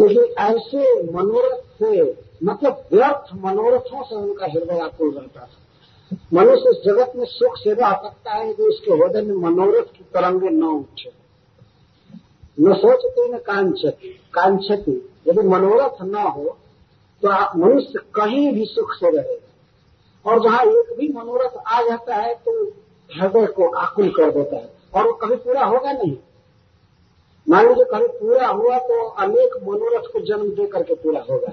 क्योंकि ऐसे मनोरथ से मतलब व्यर्थ मनोरथों से उनका हृदय आकुल रहता था। मनुष्य इस जगत में सुख से रह सकता है कि उसके हृदय में मनोरथ की तरंगे न उठे। न सोचते न कांक्षति कांक्षति, यदि मनोरथ न हो तो आप मनुष्य कहीं भी सुख से रहेगा, और जहाँ एक भी मनोरथ आ जाता है तो हृदय को आकुल कर देता है और वो कभी पूरा होगा नहीं। मान लीजिए कभी पूरा हुआ तो अनेक मनोरथ को जन्म दे करके पूरा होगा,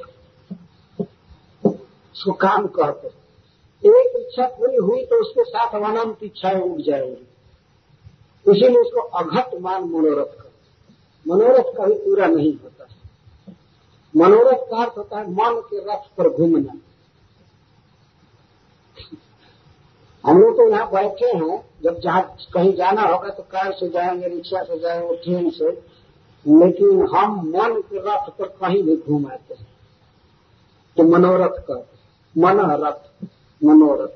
उसको काम कहते। एक इच्छा पूरी हुई तो उसके साथ अनंत इच्छाएं उठ जाएंगी, इसीलिए उसको अघट मान मनोरथ का। मनोरथ कभी पूरा नहीं होता। मनोरथ का अर्थ होता है मन के रथ पर घूमना। हम लोग तो यहाँ बैठे हैं, जब जहाँ कहीं जाना होगा तो कार से जाएंगे, रिक्शा से जाएंगे, ट्रेन से, लेकिन हम मन के रथ पर कहीं भी घूम आते हैं तो मनोरथ का मन रथ मनोरथ।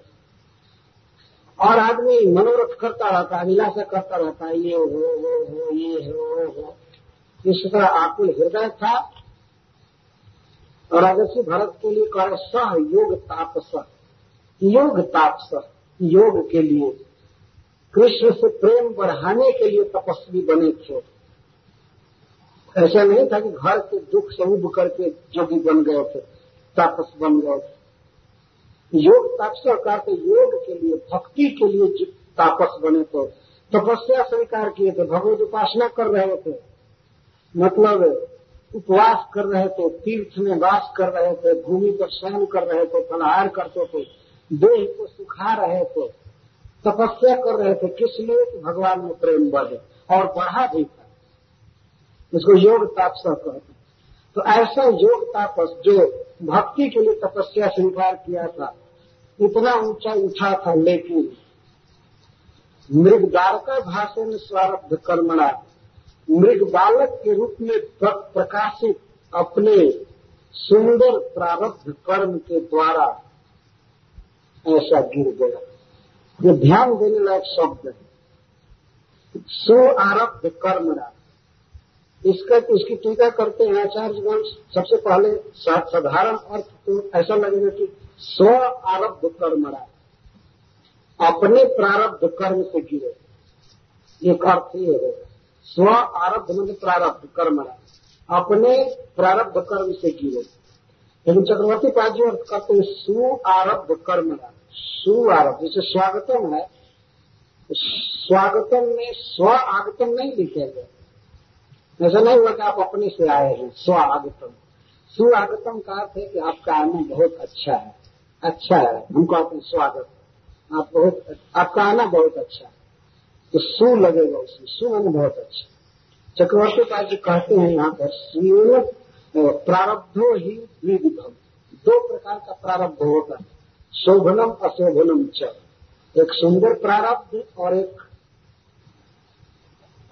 और आदमी मनोरथ करता रहता है, अभिलाषा करता रहता है, ये हो ये हो। इस तरह आकुल हृदय था। और राजर्षि भरत के लिए कहा सह योग तापसह, योग तापसह, योग के लिए कृष्ण से प्रेम बढ़ाने के लिए तपस्वी बने थे। ऐसा नहीं था कि घर के दुख से उब करके जोगी बन गए थे, तापस बन गए थे। योग तापस्या का अर्थ योग के लिए भक्ति के लिए तापस बने थे, तपस्या स्वीकार किए थे, भगवत उपासना कर रहे थे, मतलब उपवास कर रहे थे, तीर्थ में वास कर रहे थे, भूमि पर शयन कर रहे थे, फलाहार करते थे, देह को सुखा रहे थे, तपस्या कर रहे थे। किस लिए? कि भगवान में प्रेम बढ़े, और बढ़ा भी था। इसको योग तापसा कहते। तो ऐसा योग तापस जो भक्ति के लिए तपस्या स्वीकार किया था, इतना ऊंचा उठा था, लेकिन मृगदारका भाषण स्वारब्ध कर्मणा, मृग बालक के रूप में प्रकाशित अपने सुंदर प्रारब्ध कर्म के द्वारा ऐसा गिर गया। ये ध्यान देने लायक शब्द है, सुआरब्ध कर्मणा। इसकी टीका करते हैं आचार्यगण। सबसे पहले साधारण अर्थ को ऐसा लगेगा कि स्व आरब्ध कर्मणा, अपने प्रारब्ध कर्म से गिरे। एक अर्थ ये है स्व आरब्ध मतलब प्रारब्ध कर्मणा, अपने प्रारब्ध कर्म से गिरे। लेकिन चक्रवर्ती पाजी अर्थ करते हैं सुआरब्ध कर्मणा। सुआरब्ध जैसे स्वागतम है, स्वागतम में स्व आगतम नहीं लिखा गया। ऐसा नहीं हुआ कि आप अपने से आए हैं। स्वागतम सुआगतम का अर्थ है कि आपका आना बहुत अच्छा है, हमको आपको स्वागत, आपका आना बहुत अच्छा है, तो सु लगेगा उसमें, सु आना बहुत अच्छा। चक्रवर्ती पाजी कहते हैं यहाँ पर सुन प्रारब्धो ही द्विविधम, दो प्रकार का प्रारब्ध होता है, शोभनम अशोभनम च। एक सुंदर प्रारब्ध और एक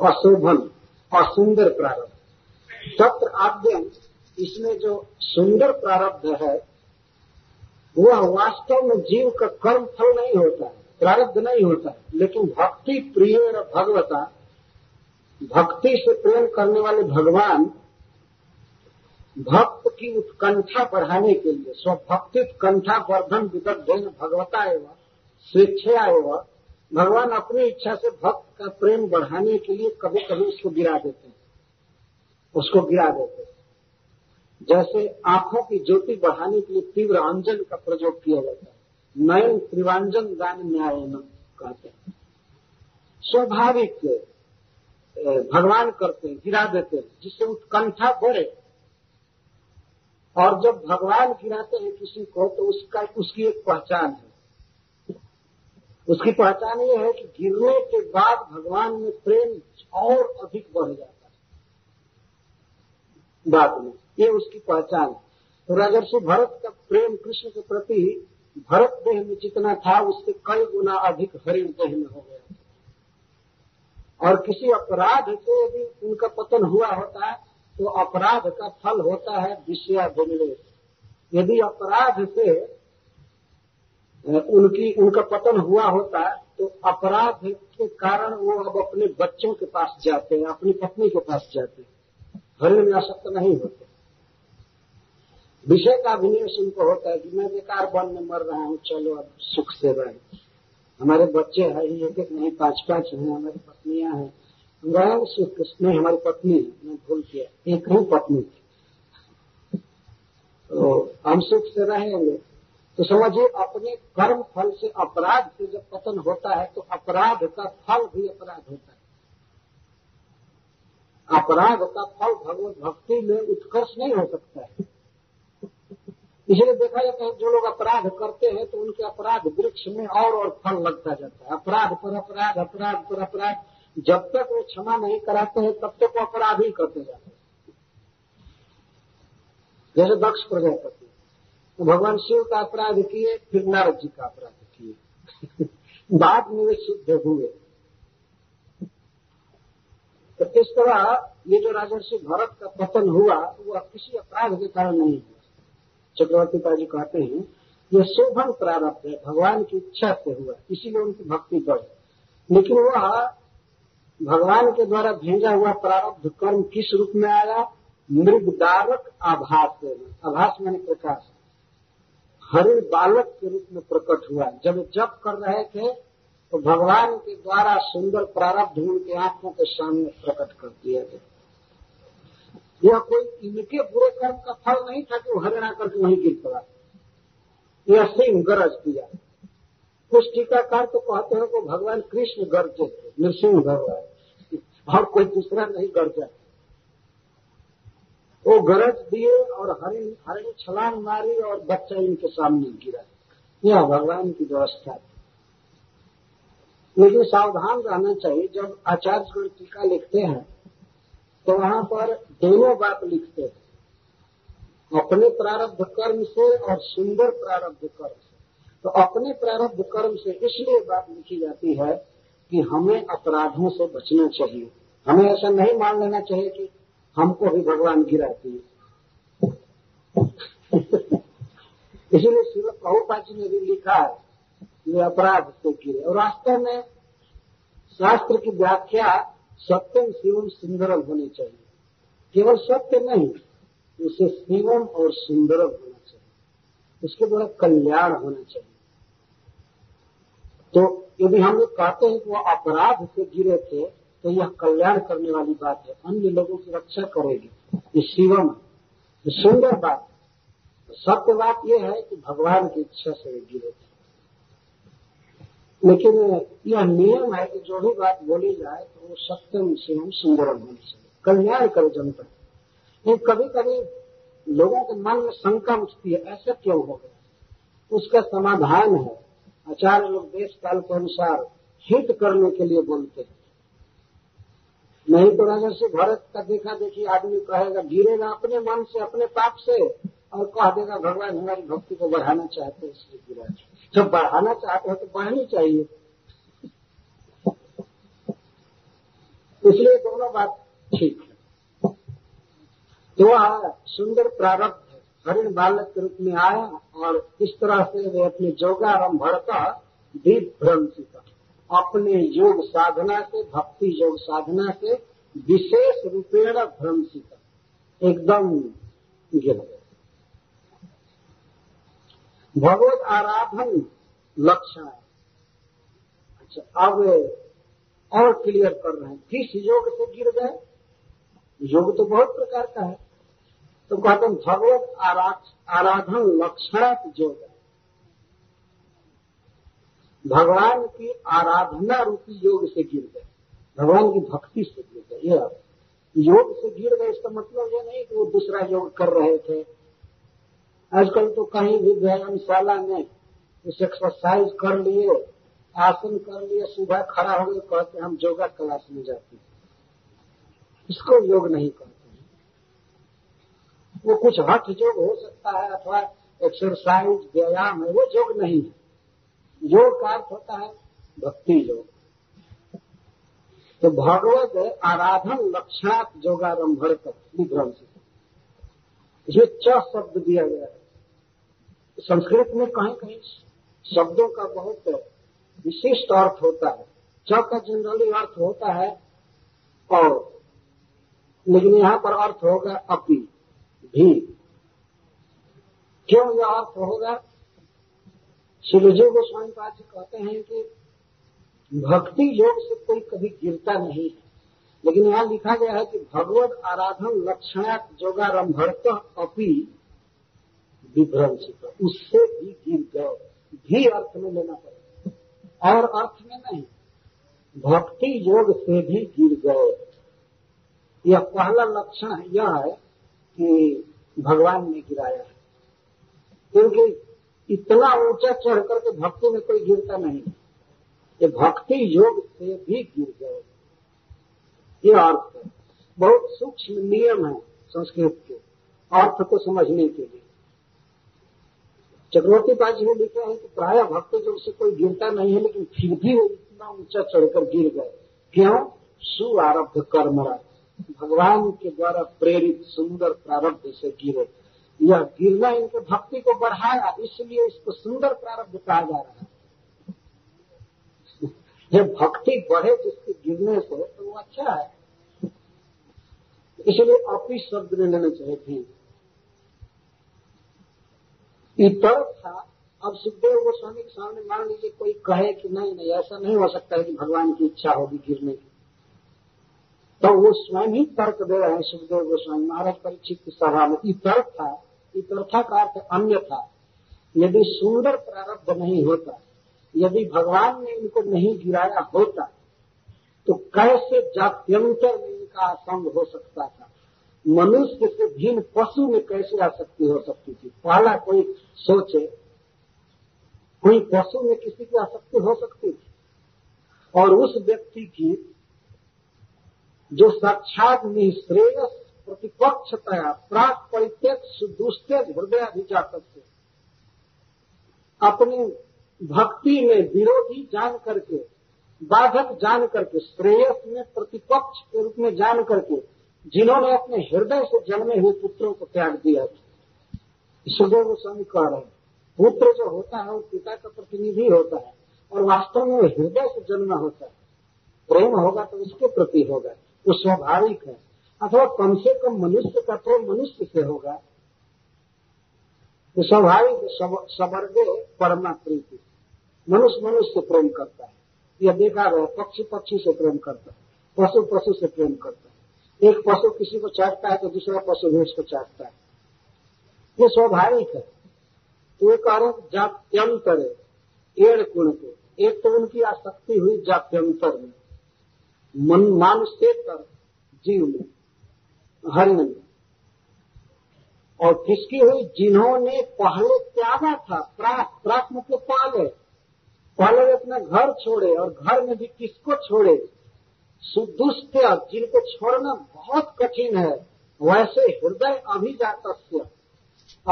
अशोभन असुंदर प्रारब्ध। तत्र आद्यम, इसमें जो सुंदर प्रारब्ध है वह वास्तव में जीव का कर्म फल नहीं होता है, प्रारब्ध नहीं होता है, लेकिन भक्ति प्रिय भगवता, भक्ति से प्रेम करने वाले भगवान भक्त की उत्कंठा बढ़ाने के लिए स्वभक्ति उत्कंठा वर्धन विदग्धेन भगवता एवं स्वेच्छया एवं, भगवान अपनी इच्छा से भक्त का प्रेम बढ़ाने के लिए कभी कभी उसको गिरा देते हैं। जैसे आंखों की ज्योति बढ़ाने के लिए तीव्र अंजन का प्रयोग किया जाता है, नयन त्रिवांजन दान न्यायन कहते हैं। स्वाभाविक भगवान करते हैं, गिरा देते हैं, जिससे उत्कंठा बढ़े। और जब भगवान गिराते हैं किसी को तो उसकी एक पहचान है। उसकी पहचान ये है कि गिरने के बाद भगवान में प्रेम और अधिक बढ़ जाता है बाद में, ये उसकी पहचान है। तो राजर्षि भरत का प्रेम कृष्ण के प्रति भरत देह में जितना था उससे कई गुना अधिक हरिण देह में हो गया। और किसी अपराध से यदि उनका पतन हुआ होता है तो अपराध का फल होता है विषयाभिनिवेश। यदि अपराध से उनका पतन हुआ होता तो अपराध के कारण वो अब अपने बच्चों के पास जाते हैं, अपनी पत्नी के पास जाते हैं, हरिण में आसक्त नहीं होते। विषय का अभिनिवेश उनको होता है कि मैं बेकार वन में मर रहा हूँ, चलो अब सुख से रहे। हमारे बच्चे हैं एक नहीं 5-5 हैं, हमारी पत्नियां हैं, हम सुख नहीं हमारी पत्नी, मैं भूल किया एक ही पत्नी थी, तो हम सुख से रहेंगे। तो समझिए अपने कर्म फल से अपराध से जब पतन होता है तो अपराध का फल भी अपराध होता है। अपराध का फल भगवत भक्ति में उत्कर्ष नहीं हो सकता है। इसलिए देखा जाता है जो लोग अपराध करते हैं तो उनके अपराध वृक्ष में और फल लगता जाता है। अपराध पर अपराध, अपराध पर अपराध, जब तक वो क्षमा नहीं कराते हैं तब तक वो अपराध ही करते जाते हैं। जैसे दक्ष प्रजापति तो भगवान शिव का अपराध किए, फिर नारद जी का अपराध किए, बाद में वे सिद्ध हुए। तो इस तरह ये जो राजर्षि भरत का पतन हुआ वो किसी अपराध के कारण नहीं हुआ। चक्रवर्ती पाजी कहते हैं ये शोभन प्रारब्ध है, भगवान की इच्छा से हुआ, इसीलिए उनकी भक्ति बढ़ी। लेकिन वह भगवान के द्वारा भेजा हुआ प्रारब्ध कर्म किस रूप में आया? मृगदारक आभास में, आभास माने प्रकाश, हरि बालक के रूप में प्रकट हुआ। जब जप कर रहे थे तो भगवान के द्वारा सुंदर प्रारब्ध उनके आंखों के सामने प्रकट कर दिया गया। यह कोई इनके बुरे कर्म का फल नहीं था कि वो हरिणा करके वहीं गिर पड़ा, यह सिंह गरज दिया। कुछ टीकाकार तो कहते हैं कि भगवान कृष्ण गर्जे थे, नृसिंह भगवान, और कोई दूसरा नहीं गर्जा। वो गरज दिए और हरिण छलांग मारी और बच्चा इनके सामने गिरा। यह भगवान की व्यवस्था थी। लेकिन सावधान रहना चाहिए, जब आचार्यगण टीका लिखते हैं तो वहां पर दोनों बात लिखते हैं, अपने प्रारब्ध कर्म से और सुंदर प्रारब्ध कर्म से। तो अपने प्रारब्ध कर्म से इसलिए बात लिखी जाती है कि हमें अपराधों से बचना चाहिए। हमें ऐसा नहीं मान लेना चाहिए कि हमको भी भगवान गिराती है। इसलिए श्रील प्रभुपाद ने भी लिखा है वे अपराध से गिरे। और वास्तव में शास्त्र की व्याख्या सत्यम शिवम सुंदरम होनी चाहिए, केवल सत्य नहीं, उसे शिवम और सुंदरम होना चाहिए, उसके द्वारा कल्याण होना चाहिए। तो यदि हम लोग कहते हैं कि वह अपराध से गिरे थे तो यह कल्याण करने वाली बात है, अन्य लोगों की रक्षा करेगी, ये शिवम सुंदर बात। सत्य बात यह है कि भगवान की इच्छा से वे गिरे थे। लेकिन यह नियम है कि जो भी बात बोली जाए तो वो सत्यम शिवम सुंदरम होनी चाहिए, कल्याण करे जनता। ये कभी कभी लोगों के मन में शंका उठती है ऐसा क्यों हो गया, उसका समाधान है। आचार्य लोग देश काल के अनुसार हित करने के लिए बोलते हैं, नहीं तो राजर्षि भरत का देखा देखी आदमी कहेगा, गिरेगा अपने मन से अपने पाप से और कह देगा भगवान हमारी भक्ति को बढ़ाना चाहते हैं इसलिए गिरा। जब बढ़ाना चाहते हो तो बढ़नी चाहिए। इसलिए दोनों बात ठीक है। तो वह सुंदर प्रारब्ध है, हरिण बालक के रूप में आया और इस तरह से वे अपने योगारंभ भरता दीप भ्रंशिका अपने योग साधना से, भक्ति योग साधना से विशेष रूपेण भ्रंशिका एकदम गिर गए। भगवत आराधन लक्षण। अच्छा अब और क्लियर कर रहे हैं किस योग से गिर गए। योग तो बहुत प्रकार का है, तो कहते हैं भगवत आराधन लक्षणात् योग, भगवान की आराधना रूपी योग से गिर गए, भगवान की भक्ति से गिर गए। यह योग से गिर गए इसका मतलब यह नहीं कि वो दूसरा योग कर रहे थे। आजकल तो कहीं भी व्यायामशाला में उस एक्सरसाइज कर लिए, आसन कर लिए, सुबह खड़ा हो गए, कहते हम योगा क्लास में जाते हैं। इसको योग नहीं करते हैं। वो कुछ हठ योग हो सकता है अथवा एक्सरसाइज व्यायाम है, वो योग नहीं है। योग का अर्थ होता है भक्ति योग। तो भगवत आराधन लक्षणात् योगारंभर विभ्रम से ये च शब्द दिया गया है। संस्कृत में कहीं कहीं शब्दों का बहुत विशिष्ट अर्थ होता है। च का जनरली अर्थ होता है और, लेकिन यहाँ पर अर्थ होगा अपि भी। क्यों यह अर्थ होगा? श्रीजी गोस्वामी पाद जी कहते हैं कि भक्ति योग से कोई कभी गिरता नहीं है, लेकिन यहाँ लिखा गया है कि भगवत आराधन लक्षणा जोगारंभरत अपी विभ्रंशित, उससे भी गिर गए भी अर्थ में लेना पड़ेगा और अर्थ में नहीं, भक्ति योग से भी गिर गए। यह पहला लक्षण यह है कि भगवान ने गिराया है, क्योंकि इतना ऊंचा चढ़ करके भक्ति में कोई गिरता नहीं, ये भक्ति योग से भी गिर गए, ये अर्थ है। बहुत सूक्ष्म नियम है संस्कृत के अर्थ को समझने के लिए। चक्रवर्ती पाद जी ने लिखा है कि प्राय भक्ति योग से कोई गिरता नहीं है, लेकिन फिर भी वो इतना ऊंचा चढ़कर गिर गए। क्यों? सुआरब्ध कर्मरा, भगवान के द्वारा प्रेरित सुंदर प्रारब्ध से गिरे। यह गिरना इनके भक्ति को बढ़ाया, इसलिए इसको सुंदर प्रारब्ध कहा जा रहा है। जब भक्ति बढ़े जिसके गिरने से तो वो अच्छा है, इसलिए अपी शब्द में लेना चाहिए थी। इतर था। अब सुखदेव गोस्वामी के सामने मान लीजिए कोई कहे कि नहीं नहीं ऐसा नहीं हो सकता है कि भगवान की इच्छा होगी गिरने की, तो वो स्वयं ही तर्क दे रहे हैं सुखदेव गोस्वामी महाराज परीक्षित की सभा में। इतर्था का अर्थ अन्य था। यदि सुंदर प्रारब्ध नहीं होता, यदि भगवान ने इनको नहीं गिराया होता, तो कैसे जात्यंतर में इनका असंग हो सकता था? मनुष्य से भिन्न पशु में कैसे आसक्ति हो सकती थी? पहला कोई सोचे, कोई पशु में किसी की आसक्ति हो सकती थी? और उस व्यक्ति की जो साक्षात निःश्रेयस प्रतिपक्षतया प्राक परित्यक्ष दुष्ट हृदय अधिजातक से अपनी भक्ति में विरोधी जान करके, बाधक जान करके, श्रेयस में प्रतिपक्ष के रूप में जान करके, जिन्होंने अपने हृदय से जन्मे हुए पुत्रों को त्याग दिया था। सुखदेव गोस्वामी कह रहे हैं पुत्र जो होता है वो पिता का प्रतिनिधि होता है, और वास्तव में वो हृदय से जन्मा होता है। प्रेम होगा तो उसके प्रति होगा, वो स्वाभाविक है, अथवा कम से कम मनुष्य का प्रेम मनुष्य से होगा, तो स्वाभाविक सवर्गे परमा प्रीति, मनुष्य मनुष्य से प्रेम करता है, यह बेकार है। पक्षी पक्षी से प्रेम करता है, पशु पशु से प्रेम करता है। एक पशु किसी को चाटता है तो दूसरा पशु भी उसको चाटता है, ये स्वाभाविक है। तो ये कारण जात्यंतर एड़ कुण को, एक तो उनकी आसक्ति हुई जात्यंतर में, मन मानसेतर जीव में, हरिण में, और किसकी हुई? जिन्होंने पहले त्यागा था, प्राक मतलब पहले वे अपना घर छोड़े, और घर में भी किसको छोड़े? सुदुष्ट, जिनको छोड़ना बहुत कठिन है। वैसे हृदय अभिजातस्य,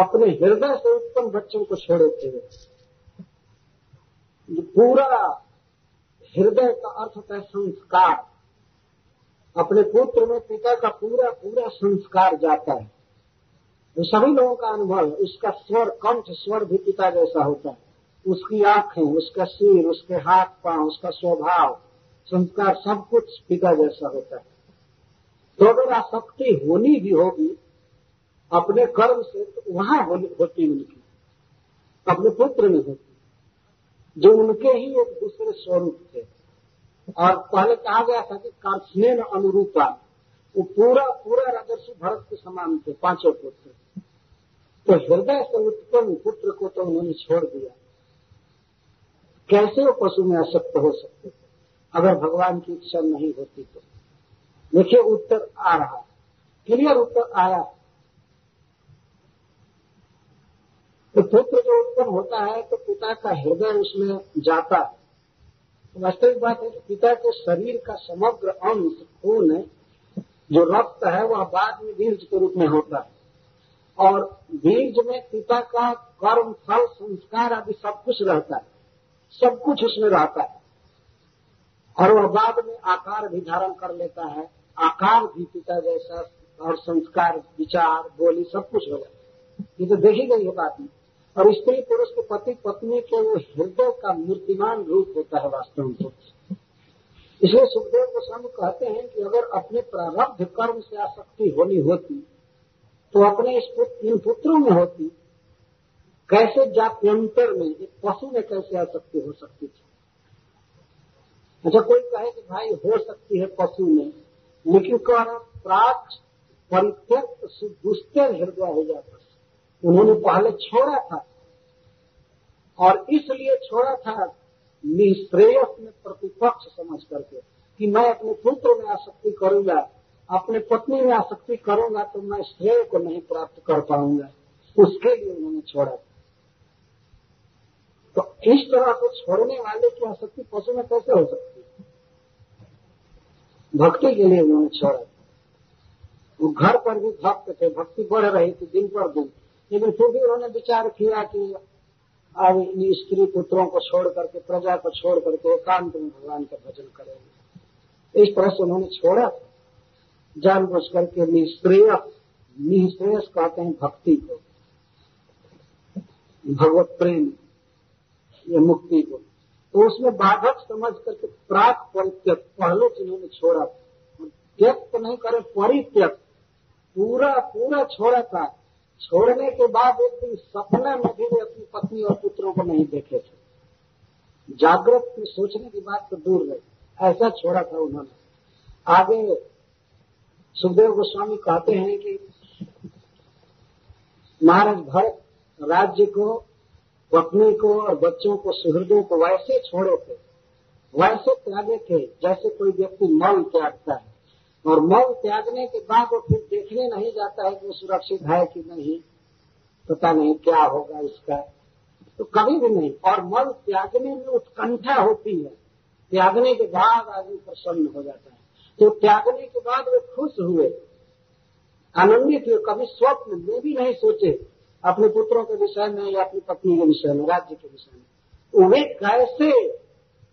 अपने हृदय से उत्पन्न बच्चों को छोड़े थे। पूरा हृदय का अर्थ होता है संस्कार, अपने पुत्र में पिता का पूरा पूरा संस्कार जाता है। वो सभी लोगों का अनुभव है। उसका स्वर, कंठ स्वर भी पिता जैसा होता है, उसकी आंखें, उसका सिर, उसके हाथ पांव, उसका स्वभाव, संस्कार, सब कुछ पिता जैसा होता है। तो अगर आसक्ति होनी भी होगी अपने कर्म से तो वहां होती, उनकी अपने पुत्र में होती, जो उनके ही एक दूसरे स्वरूप थे। और पहले कहा गया था कि कार्षणेन अनुरूपा, वो पूरा पूरा राजर्षि भरत के समान थे पांचों पुत्र। तो हृदय से उत्पन्न पुत्र को तो उन्होंने छोड़ दिया। कैसे वो पशु में आसक्त हो सकते थे अगर भगवान की इच्छा नहीं होती? तो देखिए उत्तर आ रहा, क्लियर उत्तर आया। तो पुत्र जो उत्पन्न होता है तो पिता का हृदय उसमें जाता है। वास्तविक बात है कि पिता के शरीर का समग्र अंश खून है, जो रक्त है, वह बाद में बीज के रूप में होता है, और बीज में पिता का कर्म, फल, संस्कार आदि सब कुछ रहता है, सब कुछ उसमें रहता है। और वह बाद में आकार भी धारण कर लेता है, आकार भी पिता जैसा, और संस्कार, विचार, बोली, सब कुछ हो जाता है। ये तो देखी गई है बात में। और स्त्री पुरुष के पति पत्नी के वो हृदय का मूर्तिमान रूप होता है वास्तव में। इसलिए सुखदेव गोस्वामी कहते हैं कि अगर अपने प्रारब्ध कर्म से आसक्ति होनी होती तो अपने इन पुत्रों में होती, कैसे जाप्यंतर में एक पशु में कैसे आसक्ति हो सकती थी। अच्छा कोई कहे कि भाई हो सकती है पशु में, लेकिन कह प्राच परित्यक्त सुदुष्ट हृदय हो जाता, उन्होंने पहले छोड़ा था और इसलिए छोड़ा था निश्रेयस में प्रतिपक्ष समझ करके कि मैं अपने पुत्र में आसक्ति करूंगा, अपने पत्नी में आसक्ति करूंगा तो मैं श्रेय को नहीं प्राप्त कर पाऊंगा, उसके लिए उन्होंने छोड़ा। तो इस तरह को छोड़ने वाले की आसक्ति पशु में कैसे हो सकती है, भक्ति के लिए उन्होंने छोड़ा। वो घर पर भी भक्त थे, भक्ति बढ़ रही थी दिन पर दिन, लेकिन फिर भी उन्होंने विचार किया कि अब इन स्त्री पुत्रों को छोड़ करके, प्रजा को छोड़ करके एकांत में भगवान का भजन करेंगे। इस तरह से उन्होंने छोड़ा जानबूझ करके। निःश्रेयस कहते हैं भक्ति को, भगवत प्रेम या मुक्ति को, तो उसमें बाधक समझ करके प्राक परित्यक्त पहले जिन्होंने छोड़ा, त्यक्त नहीं करे परित्यक्त, पूरा पूरा छोड़ा था। छोड़ने के बाद एक दिन सपना में भी वे अपनी पत्नी और पुत्रों को नहीं देखे थे, जागृत में सोचने की बात तो दूर रही, ऐसा छोड़ा था उन्होंने। आगे सुखदेव गोस्वामी कहते हैं कि महाराज भरत राज्य को, पत्नी को और बच्चों को, सुहृदों को वैसे छोड़े थे, वैसे त्यागे थे जैसे कोई व्यक्ति मल त्यागता है, और मल त्यागने के बाद वो फिर देखने नहीं जाता है कि वो सुरक्षित है कि नहीं, पता नहीं क्या होगा इसका, तो कभी भी नहीं। और मल त्यागने में उत्कंठा होती है, त्यागने के बाद आदमी प्रसन्न हो जाता है, तो त्यागने के बाद वे खुश हुए, आनंदित हुए, कभी स्वप्न में भी नहीं सोचे अपने पुत्रों के विषय में या अपनी पत्नी के विषय में, राज्य के विषय में। वे कैसे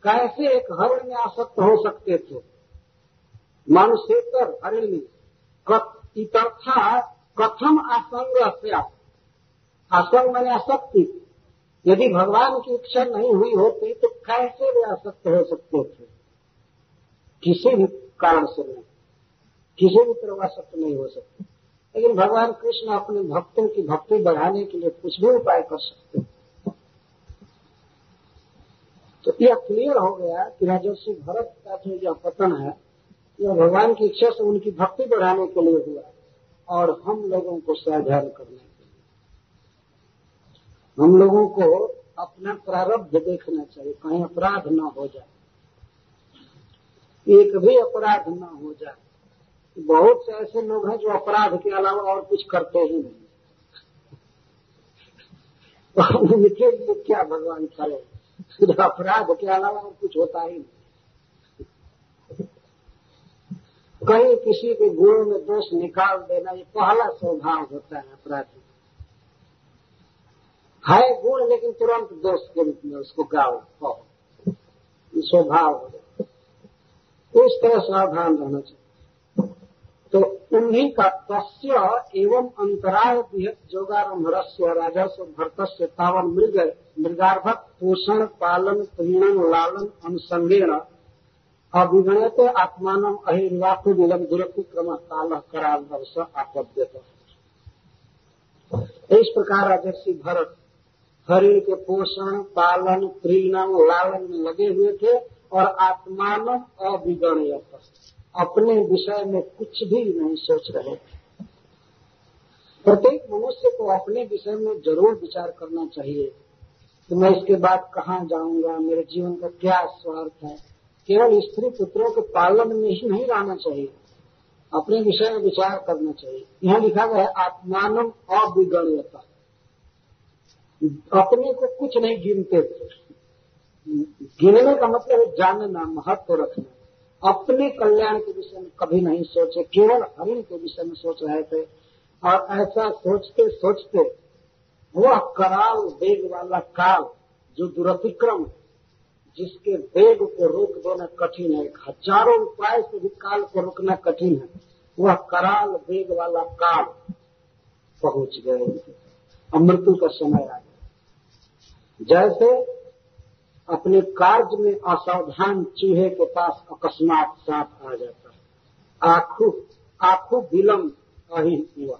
कैसे एक हरण में आसक्त हो सकते थे, मानुषेतर हरिणी इतर्था कथम आसंग से, आसंग मैंने आसक्ति, यदि भगवान की इच्छा नहीं हुई होती तो कैसे वे आसक्त हो सकते थे, किसी भी कारण से नहीं, किसी भी तरह आसक्त नहीं हो सकते। लेकिन भगवान कृष्ण अपने भक्तों की भक्ति बढ़ाने के लिए कुछ भी उपाय कर सकते हैं। तो यह क्लियर हो गया कि राजर्षि भरत का जो यह पतन है, यह भगवान की इच्छा से उनकी भक्ति बढ़ाने के लिए हुआ, और हम लोगों को सावधान करने के लिए, हम लोगों को अपना प्रारब्ध देखना चाहिए, कहीं अपराध न हो जाए, एक भी अपराध न हो जाए। बहुत से ऐसे लोग हैं जो अपराध के अलावा और कुछ करते ही नहीं, उनके लिए क्या भगवान करे, अपराध के अलावा और कुछ होता ही नहीं। कहीं किसी के गुणों में दोष निकाल देना ये पहला स्वभाव होता है अपराधी है, गुण लेकिन तुरंत दोष के रूप में उसको गाओ कहो, ये स्वभाव हो जाए। तो इस तरह सावधान रहना चाहिए। तो उन्हीं का तस्य एवं अंतराय विहत योगारंभ रहस्य राजस्व भरतस्य तावन मृग मृगार्भक पोषण पालन प्रीणन लालन अनुसंगेण अभिगणित आत्मान अहिर्वाकु विलंब दुरकु क्रम काल कराल वर्ष आपद्यत। इस प्रकार राजर्षि भरत हरिण के पोषण पालन प्रीणन लालन में लगे हुए थे और आत्मान अभिगणित, अपने विषय में कुछ भी नहीं सोच रहे थे। प्रत्येक मनुष्य को अपने विषय में जरूर विचार करना चाहिए कि मैं इसके बाद कहाँ जाऊंगा, मेरे जीवन का क्या स्वार्थ है। केवल स्त्री पुत्रों के पालन में ही नहीं रहना चाहिए, अपने विषय में विचार करना चाहिए। यहाँ लिखा गया है आत्मानम अविगण्यता, अपने को कुछ नहीं गिनते थे। गिनने का मतलब जानना, महत्व रखना, अपने कल्याण के विषय में कभी नहीं सोचे, केवल हरिण के विषय में सोच रहे थे। और ऐसा सोचते सोचते वह कराल वेग वाला काल जो दुरतिक्रम है, जिसके वेग को रोक देना कठिन है, हजारों उपाय से भी काल को रोकना कठिन है, वह कराल वेग वाला काल पहुंच गए, मृत्यु का समय आ गया। जैसे अपने कार्य में असावधान चूहे के पास अकस्मात साथ आ जाता है, आंखों विलंब अहिं हुआ,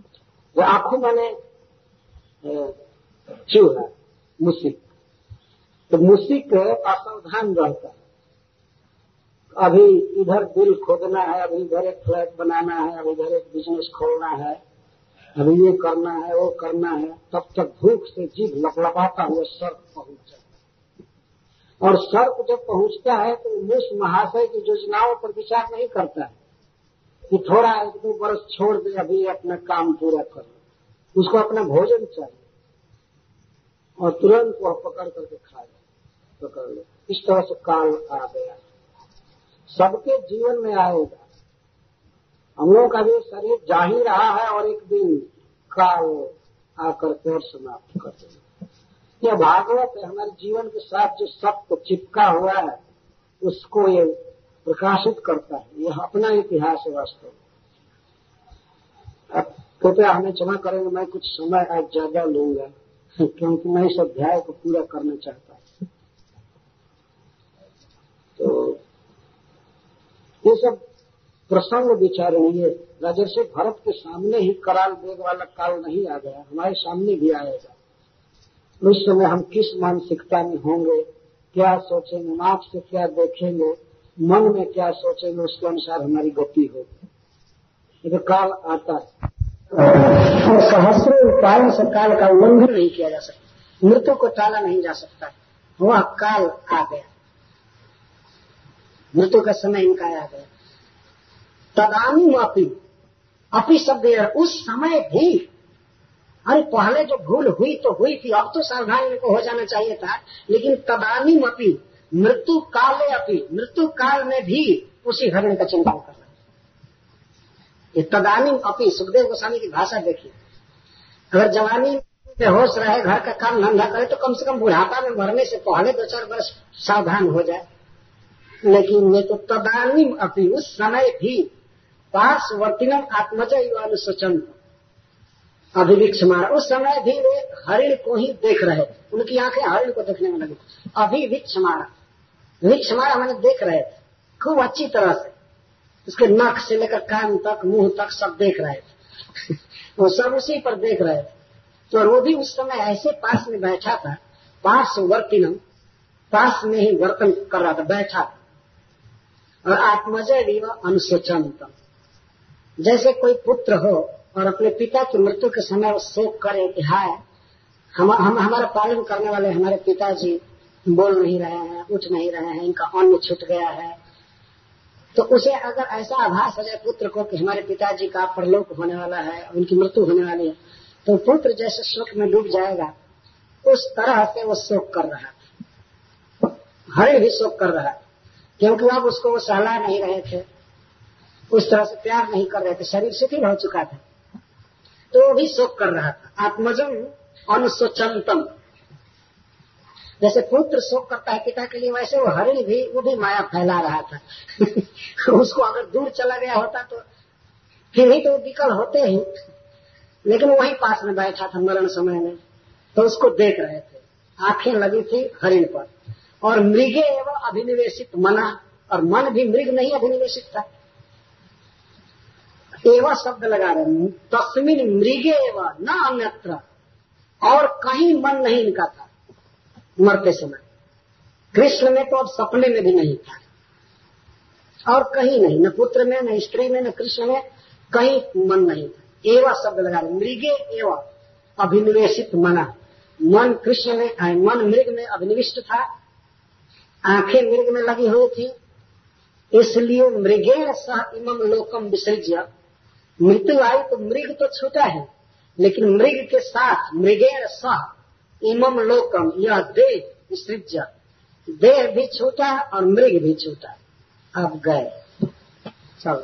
वो आंखों मैंने चूहा मुशिक, तो मुशिक असावधान रहता है। अभी इधर दिल खोदना है, अभी इधर एक फ्लैट बनाना है, अभी इधर एक बिजनेस खोलना है, अभी ये करना है वो करना है, तब तक भूख से जीभ लपलपाता हुआ सर्प पहुंच जाता है। और सर्प जब पहुंचता है तो मूस महाशय की योजनाओं पर विचार नहीं करता है कि थोड़ा एक दो बरस छोड़ दे, अभी अपना काम पूरा कर लो, उसको अपना भोजन चाहिए और तुरंत वह पकड़ करके खा ले, पकड़ लो। इस तरह से काल आ गया, सबके जीवन में आएगा। हम लोगों का भी शरीर जा ही रहा है और एक दिन काल आकर के और समाप्त कर देगा। यह भागवत है, हमारे जीवन के साथ जो सत्य चिपका हुआ है उसको ये प्रकाशित करता है। यह अपना इतिहास है वास्तव में। अब कृपया हमें क्षमा करेंगे, मैं कुछ समय आज ज्यादा लूंगा क्योंकि मैं इस अध्याय को पूरा करना चाहता हूं। तो ये सब प्रसंग विचारणीय। राजर्षि भरत के सामने ही कराल वेग वाला काल नहीं आ गया, हमारे सामने भी आएगा। उस समय हम किस मानसिकता में होंगे, क्या सोचेंगे, आंख से क्या देखेंगे, मन में क्या सोचेंगे, उसके अनुसार हमारी गति होगी। ये काल आता है और सहस्त्रों उपायों से काल का उल्लंघन नहीं किया जा सकता, मृत्यु को टाला नहीं जा सकता। वह काल आ गया, मृत्यु का समय इनका आ गया। तदानी अपी, अपी शब्द उस समय भी, अरे पहले जो भूल हुई तो हुई थी, अब तो सावधान को हो जाना चाहिए था, लेकिन तदानी अपी मृत्यु काले अपी, मृत्यु काल में भी उसी घटना का चिंतन करना। ये तदानी अपी सुखदेव गोस्वामी की भाषा देखिए। अगर जवानी में होश रहे, घर का काम धंधा करे, तो कम से कम बुढ़ापा में मरने से पहले 2-4 वर्ष सावधान हो जाए। लेकिन ये तो तदानी अपी उस समय भी पार्श्ववर्तिनम आत्मज अनुशोचन अभिवीक्षमाण, उस समय भी वे हरिण को ही देख रहे, उनकी आंखें हरिण को देखने में लगी। अभिवीक्षमाण वीक्षमाण मैंने देख रहे थे खूब अच्छी तरह से, उसके नाक से लेकर कान तक मुंह तक सब देख रहे थे वो सब उसी पर देख रहे थे। तो वो भी उस समय ऐसे पास में बैठा था, पार्श्ववर्तिनम पास में ही वर्तन कर रहा था, बैठा था। और आत्मजय अनुशोचनतम, जैसे कोई पुत्र हो और अपने पिता की मृत्यु के समय वो शोक करे कि हाय हमारा पालन करने वाले हमारे पिताजी बोल नहीं रहे हैं, उठ नहीं रहे हैं, इनका अन्न छूट गया है। तो उसे अगर ऐसा आभास हो जाए पुत्र को कि हमारे पिताजी का परलोक होने वाला है, उनकी मृत्यु होने वाली है, तो पुत्र जैसे शोक में डूब जाएगा, उस तरह से वो शोक कर रहा है। हरिण भी शोक कर रहा है क्योंकि अब उसको वो सहला नहीं रहे थे, उस तरह से प्यार नहीं कर रहे थे, शरीर शिथिल हो चुका था, तो वो भी शोक कर रहा था। आत्मजम अनुशोचनतम, जैसे पुत्र शोक करता है पिता के लिए, वैसे वो हरिण भी, वो भी माया फैला रहा था उसको अगर दूर चला गया होता तो फिर ही तो विकल होते ही, लेकिन वही पास में बैठा था मरण समय में, तो उसको देख रहे थे, आंखें लगी थी हरिण पर। और मृगे एवं अभिनिवेशित मना, और मन भी मृग नहीं अभिनिवेशित था। एवं शब्द लगा रहे, तस्मिन मृगे एवं न अन्यत्र, और कहीं मन नहीं इनका था मरते समय। कृष्ण में तो अब सपने में भी नहीं था, और कहीं नहीं, न पुत्र में, न स्त्री में, न कृष्ण में, कहीं मन नहीं था। एवा शब्द लगा रहे, मृगे एवा अभिनिवेशित मना, मन कृष्ण में, मन मृग में अभिनिविष्ट था, आंखें मृग में लगी हुई थी। इसलिए मृगेर सह इमम लोकम विसृज्य, मृत्यु आई तो मृग तो छूटा है, लेकिन मृग के साथ मृगेर सह इमम लोकम, यह देह सृज्य, देह भी छूटा और मृग भी छूटा। अब गए चलो,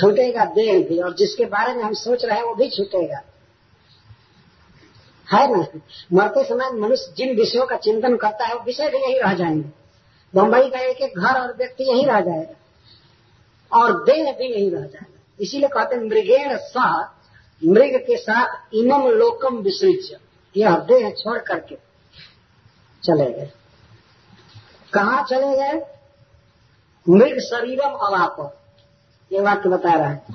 छूटेगा देह भी, और जिसके बारे में हम सोच रहे हैं वो भी छूटेगा, है ना। मरते समय मनुष्य जिन विषयों का चिंतन करता है वो विषय भी यही रह जाएंगे, बम्बई का एक एक घर और व्यक्ति यही रह जाएगा, और देह भी यही रह जाएगा। इसीलिए कहते हैं मृगेण साथ, मृग के साथ इमम लोकम विसृज्य, यह देह छोड़ करके चले गए। कहाँ चले गए? मृग शरीरम अवाप, ये वाक्य बता रहा है।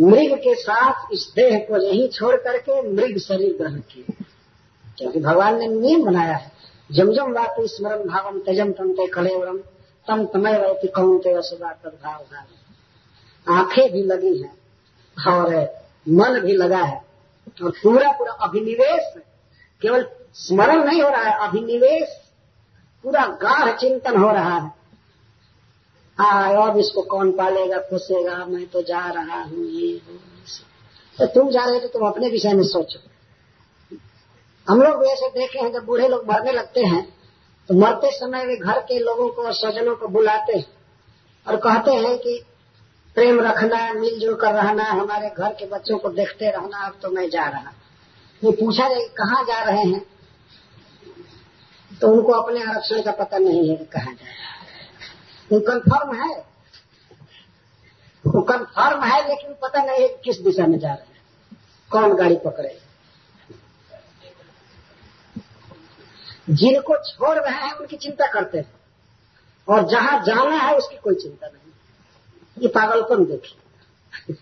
मृग के साथ इस देह को यही छोड़ करके मृग शरीर ग्रहण किए, क्योंकि भगवान ने नियम बनाया है। जमजम वापि स्मरण भावम तजम तंते कलेवरम तम तमय वैति कौंते वसुधा तद्भाव भाव। आंखें भी लगी हैं और मन भी लगा है और पूरा पूरा अभिनिवेश, केवल स्मरण नहीं हो रहा है, अभिनिवेश पूरा गाढ़ चिंतन हो रहा है। अब इसको कौन पालेगा, पोसेगा, मैं तो जा रहा हूँ, ये तो तुम जा रहे हो तो तुम अपने विषय में सोचो। हम लोग ऐसे देखे हैं जब बूढ़े लोग मरने लगते हैं तो मरते समय वे घर के लोगों को और स्वजनों को बुलाते हैं और कहते हैं कि प्रेम रखना, मिलजुल कर रहना, हमारे घर के बच्चों को देखते रहना, अब तो मैं जा रहा। वो पूछा जाए कहाँ जा रहे हैं तो उनको अपने आरक्षण का पता नहीं है कि कहाँ जा रहे हैं। वो कन्फर्म है लेकिन पता नहीं है किस दिशा में जा रहे हैं, कौन गाड़ी पकड़े। जिनको छोड़ रहे हैं उनकी चिंता करते हैं और जहां जाना है उसकी कोई चिंता नहीं। ये पागलपन देखिए।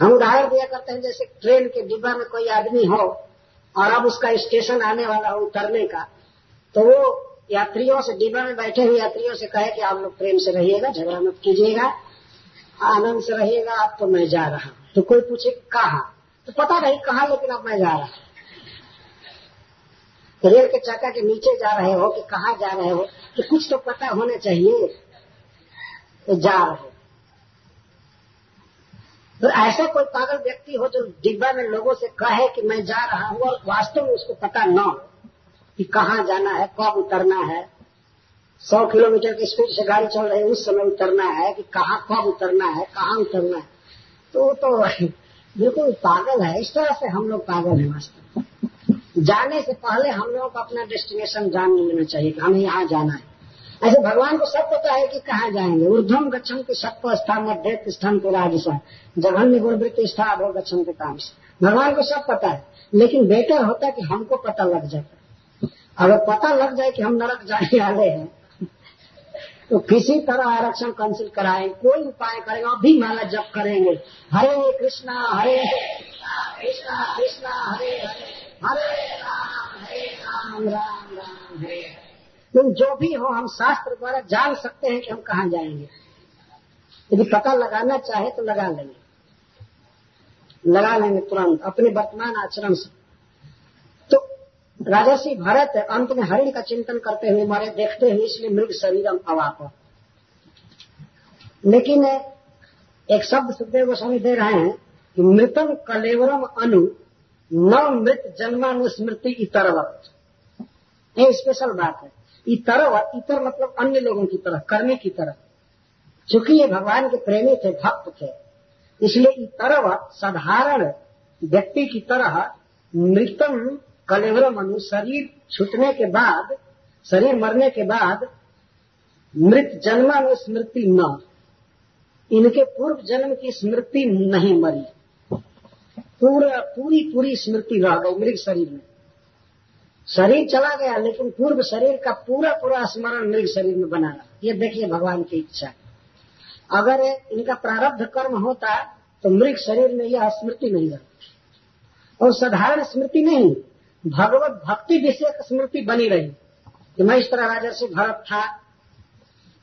हम उदाहरण दिया करते हैं जैसे ट्रेन के डिब्बा में कोई आदमी हो और अब उसका स्टेशन आने वाला हो उतरने का, तो वो यात्रियों से, डिब्बा में बैठे हुए यात्रियों से कहे कि आप लोग प्रेम से रहिएगा, झगड़ा मत कीजिएगा, आनंद से रहिएगा, अब तो मैं जा रहा हूं। तो कोई पूछे कहाँ, तो पता नहीं कहाँ, लेकिन अब मैं जा रहा हूं। तो रेल के चाका के नीचे जा रहे हो कि कहाँ जा रहे हो, तो कुछ तो पता होना चाहिए तो जा रहे। तो ऐसा कोई पागल व्यक्ति हो जो डिब्बा में लोगों से कहे कि मैं जा रहा हूँ और वास्तव में उसको पता न हो कि कहाँ जाना है, कब उतरना है। 100 किलोमीटर की स्पीड से गाड़ी चल रही है, उस समय उतरना है कि कहाँ, कब उतरना है, कहाँ उतरना है, तो बिल्कुल पागल है। इस तरह से हम लोग पागल हैं वास्तव में। जाने से पहले हम लोगों को अपना डेस्टिनेशन जान लेना चाहिए कि हमें यहाँ जाना है। ऐसे भगवान को सब पता है कि कहाँ जाएंगे। ऊर्ध्वम गच्छम के सत्व स्थान, मध्य स्थान के राजस्थान, जघन्य गुणवृत्त स्थान और गच्छम के काम से भगवान को सब पता है। लेकिन बेटर होता है कि हमको पता लग जाता है। अगर पता लग जाए कि हम नरक जाने वाले हैं तो किसी तरह आरक्षण कैंसिल कराएं, कोई उपाय करेंगे। अभी माला जप करेंगे, हरे कृष्णा कृष्णा हरे हरे, हरे राम राम राम हरे। तुम जो भी हो, हम शास्त्र द्वारा जान सकते हैं कि हम कहाँ जाएंगे। यदि पता लगाना चाहे तो लगा लेंगे तुरंत अपने वर्तमान आचरण से। राजर्षि भरत अंत में हरिण का चिंतन करते हुए मारे, देखते हुए इसलिए मृग शरीरम अवाप। लेकिन एक शब्द सुखदेव गोस्वामी दे रहे हैं कि मृतम कलेवरम अनु न मृत जन्मानुस्मृति इतरवत। ये स्पेशल बात है। इतरवत, इतर मतलब अन्य लोगों की तरह, करने की तरह। चूंकि ये भगवान के प्रेमी थे, भक्त थे, इसलिए इतरवत साधारण व्यक्ति की तरह मृतम कलेवर मनु, शरीर छूटने के बाद, शरीर मरने के बाद मृत जन्मानुस्मृति न, इनके पूर्व जन्म की स्मृति नहीं मरी, पूरी स्मृति रह गई मृग शरीर में। शरीर चला गया लेकिन पूर्व शरीर का पूरा स्मरण मृग शरीर में बना रहा। ये देखिए भगवान की इच्छा। अगर इनका प्रारब्ध कर्म होता तो मृग शरीर में यह स्मृति नहीं रहती, और साधारण स्मृति नहीं, भगवत भक्ति विषयक स्मृति बनी रही कि मैं इस तरह राजर्षि भरत था,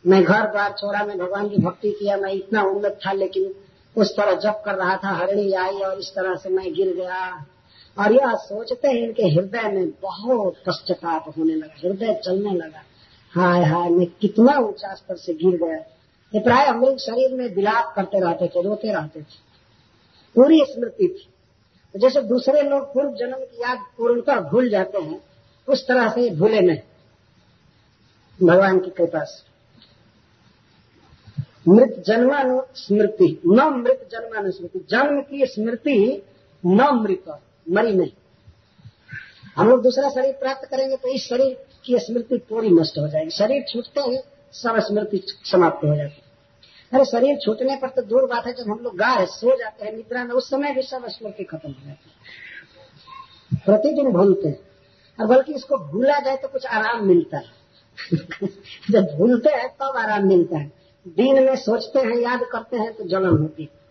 मैं घर बार छोड़ा, मैं भगवान की भक्ति किया, मैं इतना उन्नत था, लेकिन उस तरह जप कर रहा था, हरिणी आई और इस तरह से मैं गिर गया। और यह सोचते हैं इनके हृदय में बहुत पश्चाताप होने लगा, हृदय चलने लगा, हाय हाय मैं कितना ऊंचा स्तर से गिर गया। ये प्राय हम लोग शरीर में विलाप करते रहते थे, रोते रहते थे, पूरी स्मृति थी। जैसे दूसरे लोग पूर्व जन्म की याद पूर्णतः भूल जाते हैं, उस तरह से भूले नहीं भगवान की कृपा से। मृत जन्मानुस्मृति न मृत जन्मानुस्मृति, जन्म की स्मृति न मृत, मरी नहीं। हम लोग दूसरा शरीर प्राप्त करेंगे तो इस शरीर की स्मृति पूरी नष्ट हो जाएगी। शरीर छूटते ही सब स्मृति समाप्त हो जाती है। अरे शरीर छूटने पर तो दूर बात है, जब हम लोग गाढ़ सो जाते हैं निद्रा में, उस समय भी सब स्मृति खत्म हो जाती है। प्रतिदिन भूलते हैं, और बल्कि इसको भूला जाए तो कुछ आराम मिलता है। जब भूलते हैं तब तो आराम मिलता है। दिन में सोचते हैं, याद करते हैं तो जलन होती है।